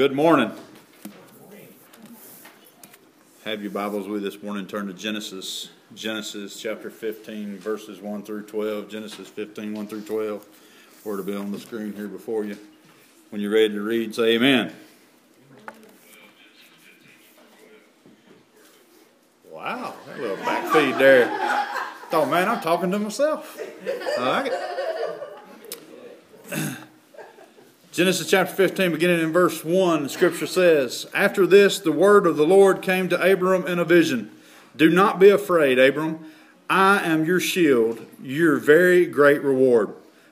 Good morning. Have your Bibles with you this morning. Turn to Genesis. Genesis chapter 15, verses 1 through 12. Genesis 15, 1 through 12. Word will be on the screen here before you. When you're ready to read, say amen. Wow, that little back feed there. Oh man, I'm talking to myself. All right. Genesis chapter 15, beginning in verse 1, Scripture says, "After this, the word of the Lord came to Abram in a vision. Do not be afraid, Abram. I am your shield, your very great reward.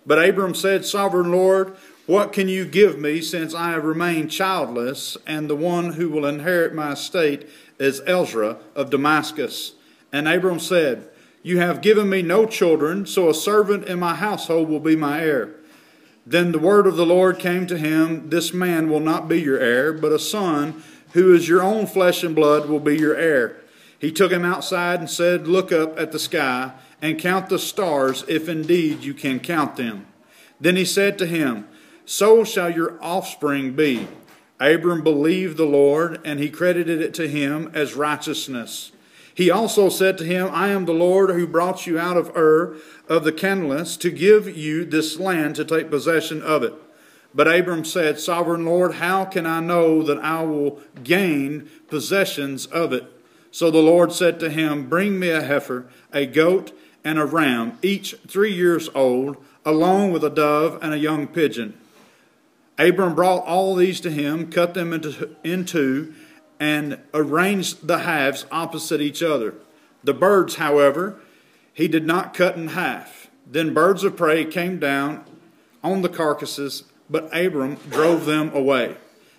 But Abram said, Sovereign Lord, what can you give me since I have remained childless, and the one who will inherit my estate is Eliezer of Damascus? And Abram said, You have given me no children, so a servant in my household will be my heir. Then the word of the Lord came to him, This man will not be your heir, but a son who is your own flesh and blood will be your heir. He took him outside and said, Look up at the sky and count the stars, if indeed you can count them. Then he said to him, So shall your offspring be. Abram believed the Lord, and he credited it to him as righteousness. He also said to him, I am the Lord who brought you out of Ur of the Chaldees to give you this land to take possession of it. But Abram said, Sovereign Lord, how can I know that I will gain possessions of it? So the Lord said to him, Bring me a heifer, a goat, and a ram, each 3 years old, along with a dove and a young pigeon. Abram brought all these to him, cut them in two, and arranged the halves opposite each other. The birds, however, he did not cut in half. Then birds of prey came down on the carcasses, but Abram drove them away.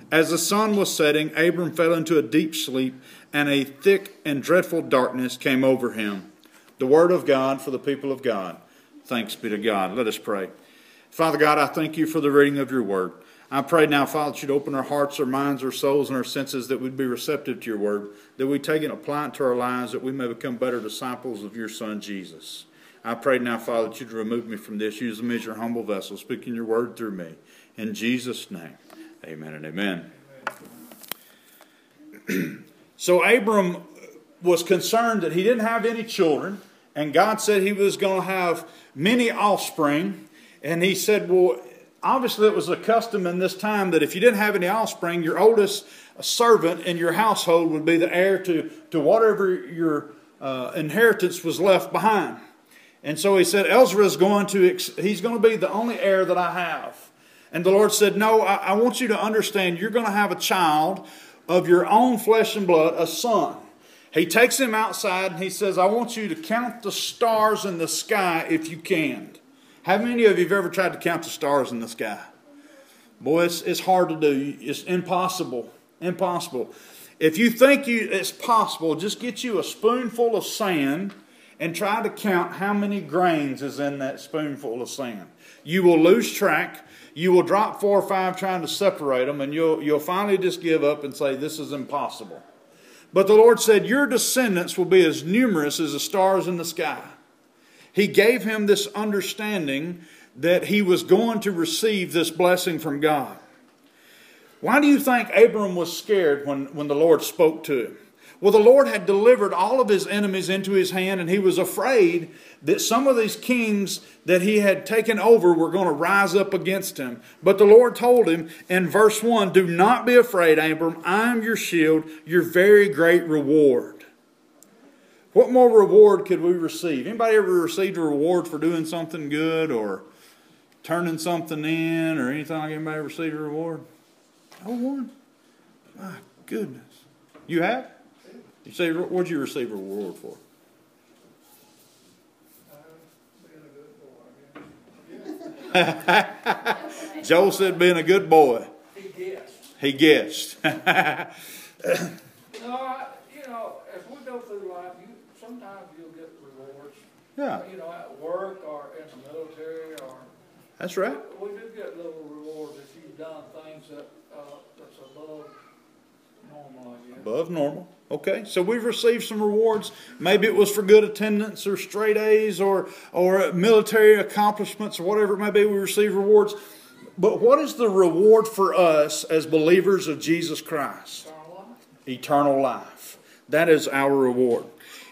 As the sun was setting, Abram fell into a deep sleep, and a thick and dreadful darkness came over him." The word of God for the people of God. Thanks be to God. Let us pray. Father God, I thank you for the reading of your word. I pray now, Father, that you'd open our hearts, our minds, our souls, and our senses, that we'd be receptive to your word, that we take and apply it to our lives, that we may become better disciples of your Son, Jesus. I pray now, Father, that you'd remove me from this. Use me as your humble vessel, speaking your word through me. In Jesus' name, amen and amen. So Abram was concerned that he didn't have any children, and God said he was going to have many offspring. And he said, well, obviously, it was a custom in this time that if you didn't have any offspring, your oldest servant in your household would be the heir to whatever your inheritance was left behind. And so he said, Eliezer is going to be the only heir that I have. And the Lord said, no, I want you to understand, you're going to have a child of your own flesh and blood, a son. He takes him outside and he says, I want you to count the stars in the sky if you can. How many of you have ever tried to count the stars in the sky? Boy, it's hard to do. It's impossible. Impossible. If you think it's possible, just get you a spoonful of sand and try to count how many grains is in that spoonful of sand. You will lose track. You will drop 4 or 5 trying to separate them, and you'll finally just give up and say, this is impossible. But the Lord said, your descendants will be as numerous as the stars in the sky. He gave him this understanding that he was going to receive this blessing from God. Why do you think Abram was scared when the Lord spoke to him? Well, the Lord had delivered all of his enemies into his hand, and he was afraid that some of these kings that he had taken over were going to rise up against him. But the Lord told him in verse 1, Do not be afraid, Abram. I am your shield, your very great reward. What more reward could we receive? Anybody ever received a reward for doing something good or turning something in or anything like that? Anybody received a reward? A reward? My goodness. You have? You say, what did you receive a reward for? Joel said being a good boy. He guessed. Sometimes you'll get rewards. Yeah. You know, at work or in the military or. That's right. We do get little rewards if you've done things that's above normal, I guess. Above normal. Okay. So we've received some rewards. Maybe it was for good attendance or straight A's or military accomplishments or whatever it may be. We receive rewards. But what is the reward for us as believers of Jesus Christ? Eternal life. That is our reward.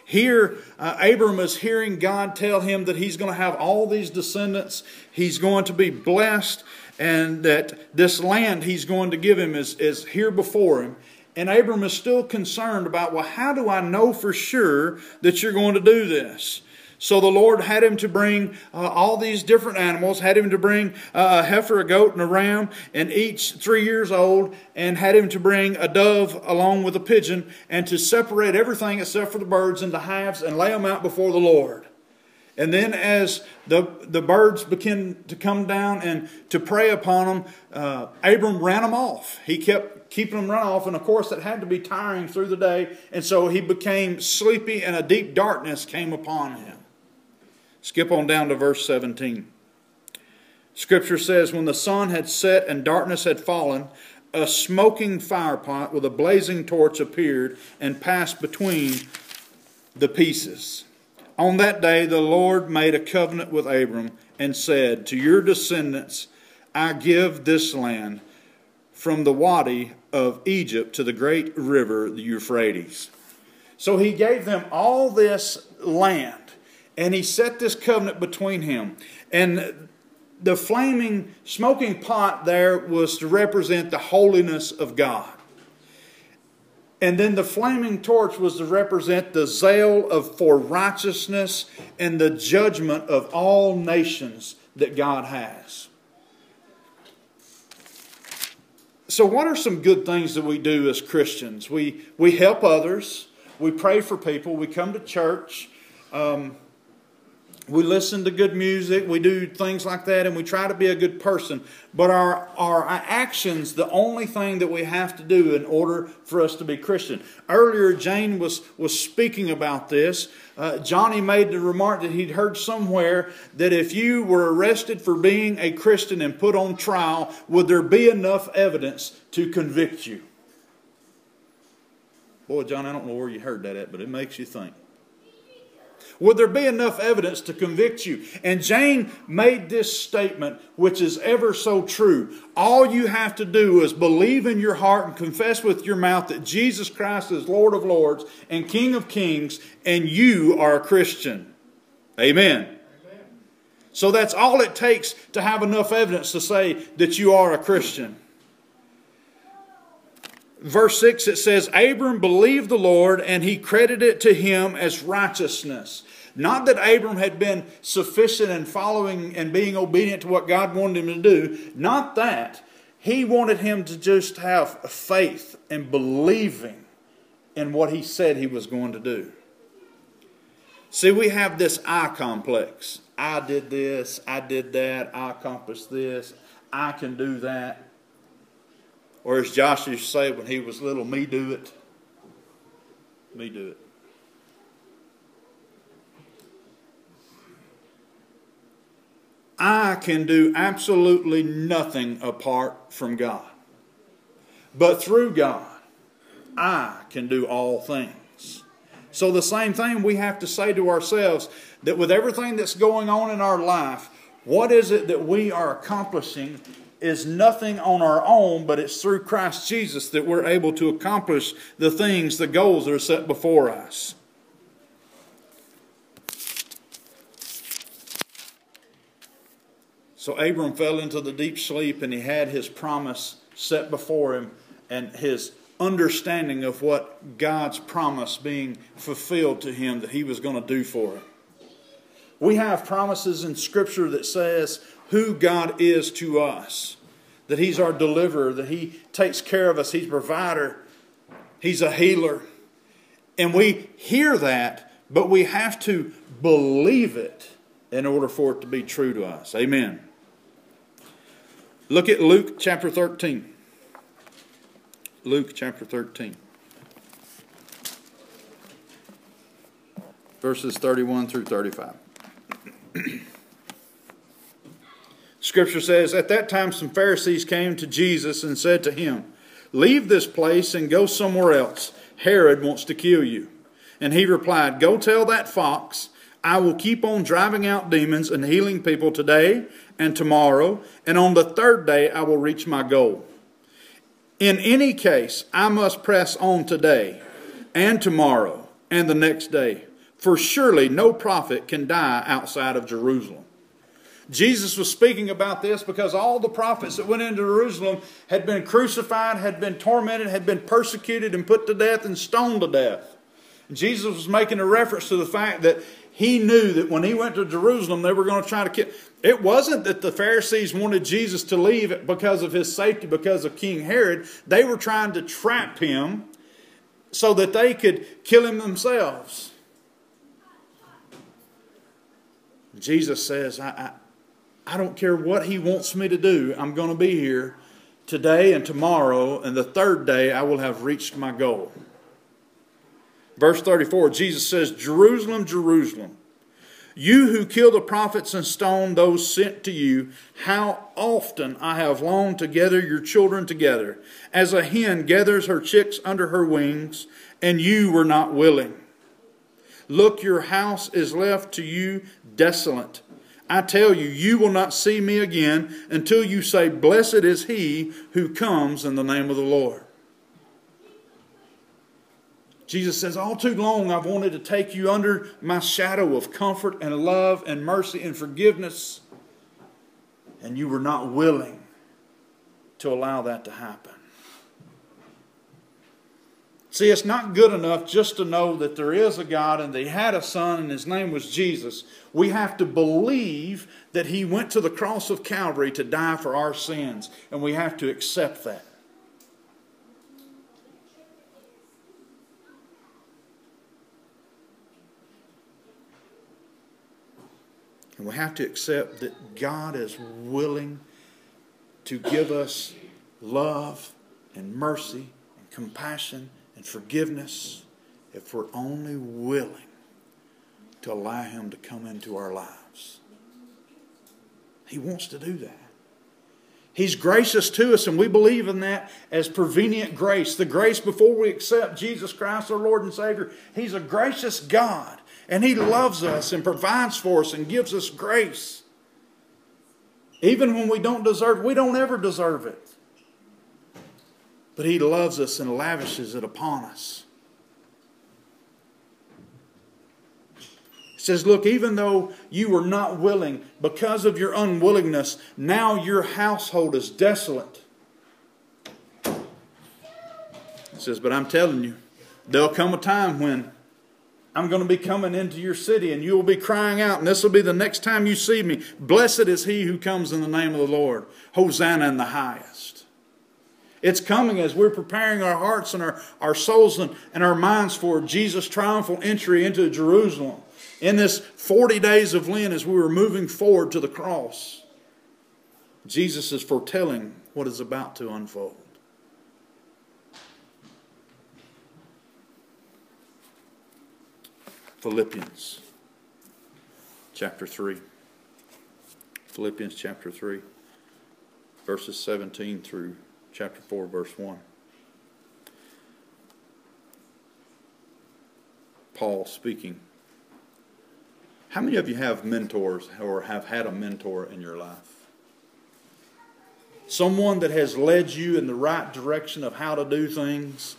Here, Abram is hearing God tell him that he's going to have all these descendants. He's going to be blessed, and that this land he's going to give him is here before him. And Abram is still concerned about, well, how do I know for sure that you're going to do this? So the Lord had him to bring all these different animals, had him to bring a heifer, a goat, and a ram, and each 3 years old, and had him to bring a dove along with a pigeon, and to separate everything except for the birds into hives and lay them out before the Lord. And then as the birds began to come down and to prey upon them, Abram ran them off. He kept keeping them run off, and of course it had to be tiring through the day, and so he became sleepy, and a deep darkness came upon him. Skip on down to verse 17. Scripture says, when the sun had set and darkness had fallen, a smoking firepot with a blazing torch appeared and passed between the pieces. On that day the Lord made a covenant with Abram and said, to your descendants I give this land from the Wadi of Egypt to the great river, the Euphrates. So he gave them all this land. And he set this covenant between him. And the flaming, smoking pot there was to represent the holiness of God. And then the flaming torch was to represent the zeal for righteousness and the judgment of all nations that God has. So what are some good things that we do as Christians? We help others. We pray for people. We come to church. We listen to good music, we do things like that, and we try to be a good person. But our actions, the only thing that we have to do in order for us to be Christian. Earlier, Jane was speaking about this. Johnny made the remark that he'd heard somewhere that if you were arrested for being a Christian and put on trial, would there be enough evidence to convict you? Boy, John, I don't know where you heard that at, but it makes you think. Would there be enough evidence to convict you? And Jane made this statement, which is ever so true. All you have to do is believe in your heart and confess with your mouth that Jesus Christ is Lord of Lords and King of Kings, and you are a Christian. Amen. Amen. So that's all it takes to have enough evidence to say that you are a Christian. Verse 6, it says, Abram believed the Lord, and he credited it to him as righteousness. Not that Abram had been sufficient in following and being obedient to what God wanted him to do. Not that. He wanted him to just have faith and believing in what he said he was going to do. See, we have this I complex. I did this, I did that, I accomplished this, I can do that. Or as Josh used to say when he was little, me do it. Me do it. I can do absolutely nothing apart from God. But through God, I can do all things. So the same thing we have to say to ourselves, that with everything that's going on in our life, what is it that we are accomplishing is nothing on our own, but it's through Christ Jesus that we're able to accomplish the things, the goals that are set before us. So Abram fell into the deep sleep, and he had his promise set before him and his understanding of what God's promise being fulfilled to him that he was going to do for him. We have promises in Scripture that says who God is to us. That He's our deliverer. That He takes care of us. He's a provider. He's a healer. And we hear that, but we have to believe it in order for it to be true to us. Amen. Look at Luke chapter 13. Luke chapter 13. Verses 31 through 35. Scripture says, at that time some Pharisees came to Jesus and said to him, leave this place and go somewhere else. Herod wants to kill you. And he replied, go tell that fox, I will keep on driving out demons and healing people today and tomorrow, and on the third day I will reach my goal. In any case, I must press on today and tomorrow and the next day, for surely no prophet can die outside of Jerusalem. Jesus was speaking about this because all the prophets that went into Jerusalem had been crucified, had been tormented, had been persecuted and put to death and stoned to death. Jesus was making a reference to the fact that he knew that when he went to Jerusalem, they were going to try to kill. It wasn't that the Pharisees wanted Jesus to leave because of his safety, because of King Herod. They were trying to trap him so that they could kill him themselves. Jesus says, I don't care what he wants me to do. I'm going to be here today and tomorrow, and the third day I will have reached my goal. Verse 34, Jesus says, Jerusalem, Jerusalem, you who kill the prophets and stone those sent to you, how often I have longed to gather your children together, as a hen gathers her chicks under her wings, and you were not willing. Look, your house is left to you desolate. I tell you, you will not see me again until you say, blessed is he who comes in the name of the Lord. Jesus says, all too long I've wanted to take you under my shadow of comfort and love and mercy and forgiveness. And you were not willing to allow that to happen. See, it's not good enough just to know that there is a God and that he had a son and his name was Jesus. We have to believe that he went to the cross of Calvary to die for our sins. And we have to accept that. And we have to accept that God is willing to give us love and mercy and compassion and forgiveness if we're only willing to allow him to come into our lives. He wants to do that. He's gracious to us, and we believe in that as prevenient grace. The grace before we accept Jesus Christ, our Lord and Savior. He's a gracious God. And he loves us and provides for us and gives us grace. Even when we don't deserve it, we don't ever deserve it. But he loves us and lavishes it upon us. It says, look, even though you were not willing, because of your unwillingness, now your household is desolate. It says, but I'm telling you, there'll come a time when I'm going to be coming into your city and you will be crying out, and this will be the next time you see me. Blessed is he who comes in the name of the Lord. Hosanna in the highest. It's coming as we're preparing our hearts and our souls and our minds for Jesus' triumphal entry into Jerusalem. In this 40 days of Lent as we were moving forward to the cross, Jesus is foretelling what is about to unfold. Philippians chapter 3. Philippians chapter 3, verses 17 through chapter 4, verse 1. Paul speaking. How many of you have mentors or have had a mentor in your life? Someone that has led you in the right direction of how to do things,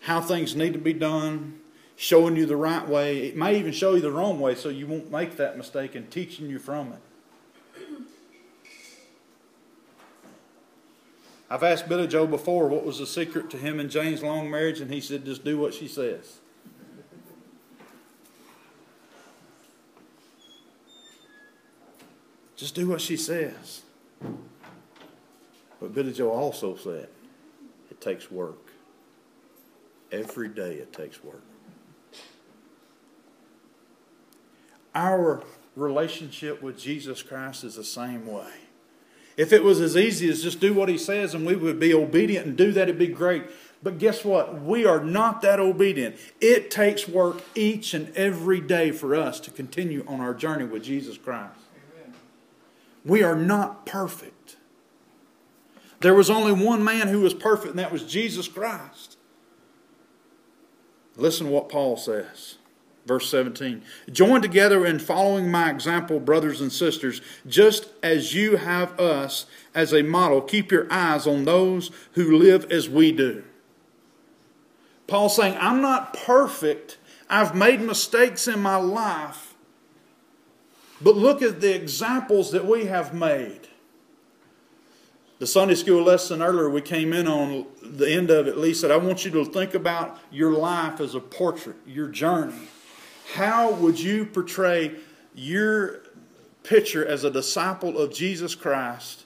how things need to be done, showing you the right way. It may even show you the wrong way so you won't make that mistake, and teaching you from it. I've asked Billy Joe before what was the secret to him and Jane's long marriage, and he said, just do what she says. Just do what she says. But Billy Joe also said, it takes work. Every day it takes work. Our relationship with Jesus Christ is the same way. If it was as easy as just do what he says and we would be obedient and do that, it'd be great. But guess what? We are not that obedient. It takes work each and every day for us to continue on our journey with Jesus Christ. Amen. We are not perfect. There was only one man who was perfect, and that was Jesus Christ. Listen to what Paul says. Verse 17. Join together in following my example, brothers and sisters, just as you have us as a model. Keep your eyes on those who live as we do. Paul's saying, I'm not perfect. I've made mistakes in my life. But look at the examples that we have made. The Sunday school lesson earlier, we came in on the end of it. Lee said, I want you to think about your life as a portrait, your journey. How would you portray your picture as a disciple of Jesus Christ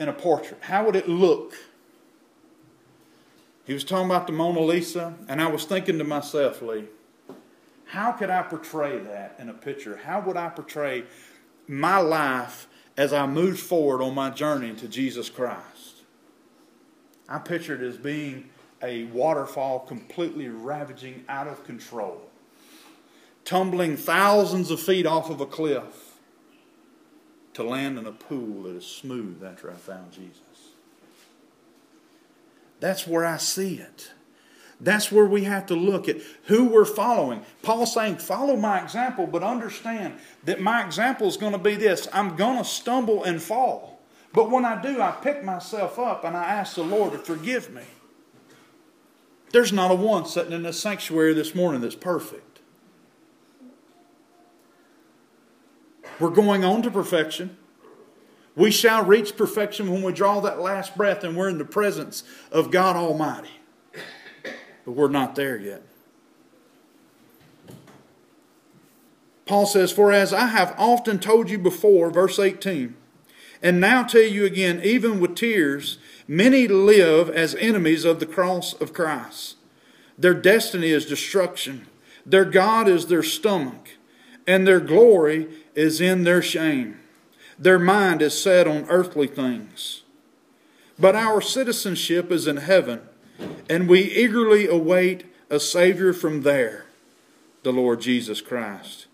in a portrait? How would it look? He was talking about the Mona Lisa, and I was thinking to myself, Lee, how could I portray that in a picture? How would I portray my life as I moved forward on my journey to Jesus Christ? I pictured it as being a waterfall completely ravaging out of control, tumbling thousands of feet off of a cliff to land in a pool that is smooth after I found Jesus. That's where I see it. That's where we have to look at who we're following. Paul's saying, follow my example, but understand that my example is going to be this. I'm going to stumble and fall. But when I do, I pick myself up and I ask the Lord to forgive me. There's not a one sitting in this sanctuary this morning that's perfect. We're going on to perfection. We shall reach perfection when we draw that last breath and we're in the presence of God Almighty. But we're not there yet. Paul says, for as I have often told you before, verse 18, and now tell you again, even with tears, many live as enemies of the cross of Christ. Their destiny is destruction. Their God is their stomach, and their glory is in their shame. Their mind is set on earthly things. But our citizenship is in heaven, and we eagerly await a Savior from there, the Lord Jesus Christ,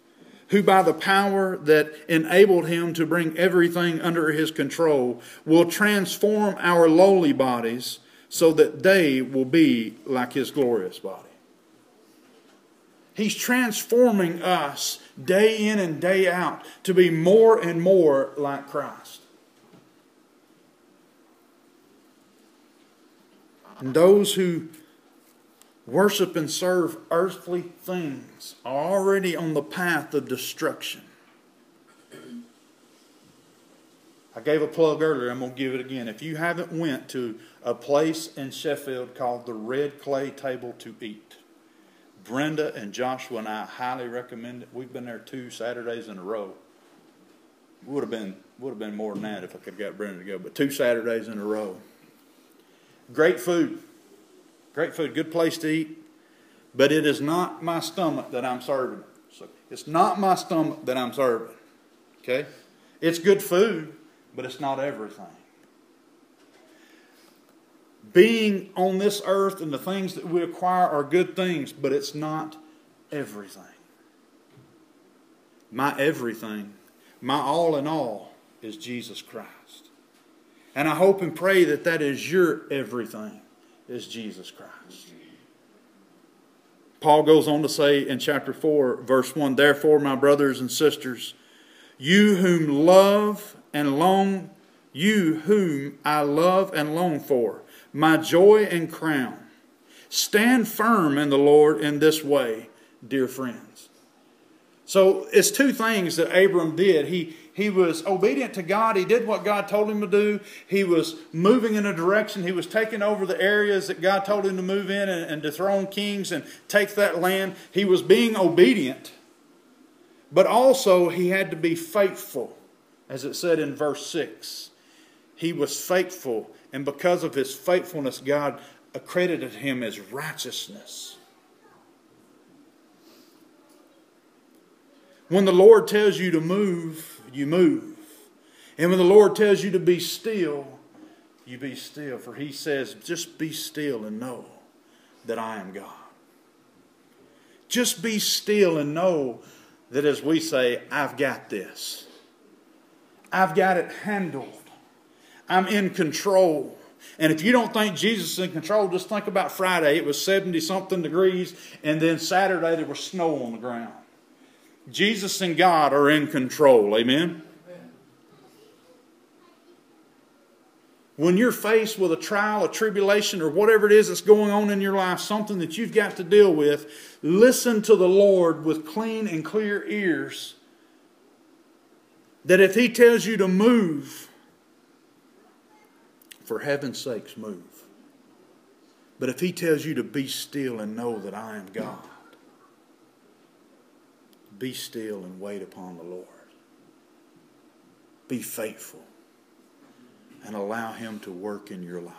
who by the power that enabled Him to bring everything under His control will transform our lowly bodies so that they will be like His glorious body. He's transforming us day in and day out to be more and more like Christ. And those who worship and serve earthly things are already on the path of destruction. I gave a plug earlier. I'm going to give it again. If you haven't went to a place in Sheffield called the Red Clay Table to Eat, Brenda and Joshua and I highly recommend it. We've been there 2 Saturdays in a row. Would have been more than that if I could have got Brenda to go, but 2 Saturdays in a row. Great food. Great food. Good place to eat. But it is not my stomach that I'm serving. So it's not my stomach that I'm serving. Okay? It's good food, but it's not everything. Being on this earth and the things that we acquire are good things, but it's not everything. My everything, my all in all, is Jesus Christ. And I hope and pray that that is your everything, is Jesus Christ. Paul goes on to say in chapter 4, verse 1, therefore, my brothers and sisters, you whom I love and long for, my joy and crown, stand firm in the Lord in this way, dear friends. So it's two things that Abram did. He was obedient to God. He did what God told him to do. He was moving in a direction. He was taking over the areas that God told him to move in and dethrone kings and take that land. He was being obedient. But also he had to be faithful, as it said in verse 6. He was faithful, and because of his faithfulness, God accredited him as righteousness. When the Lord tells you to move, you move. And when the Lord tells you to be still, you be still. For He says, just be still and know that I am God. Just be still and know that, as we say, I've got this. I've got it handled. I'm in control. And if you don't think Jesus is in control, just think about Friday. It was 70-something degrees, and then Saturday there was snow on the ground. Jesus and God are in control. Amen? Amen. When you're faced with a trial, a tribulation, or whatever it is that's going on in your life, something that you've got to deal with, listen to the Lord with clean and clear ears. That if He tells you to move, for heaven's sakes, move. But if He tells you to be still and know that I am God, be still and wait upon the Lord. Be faithful and allow Him to work in your life.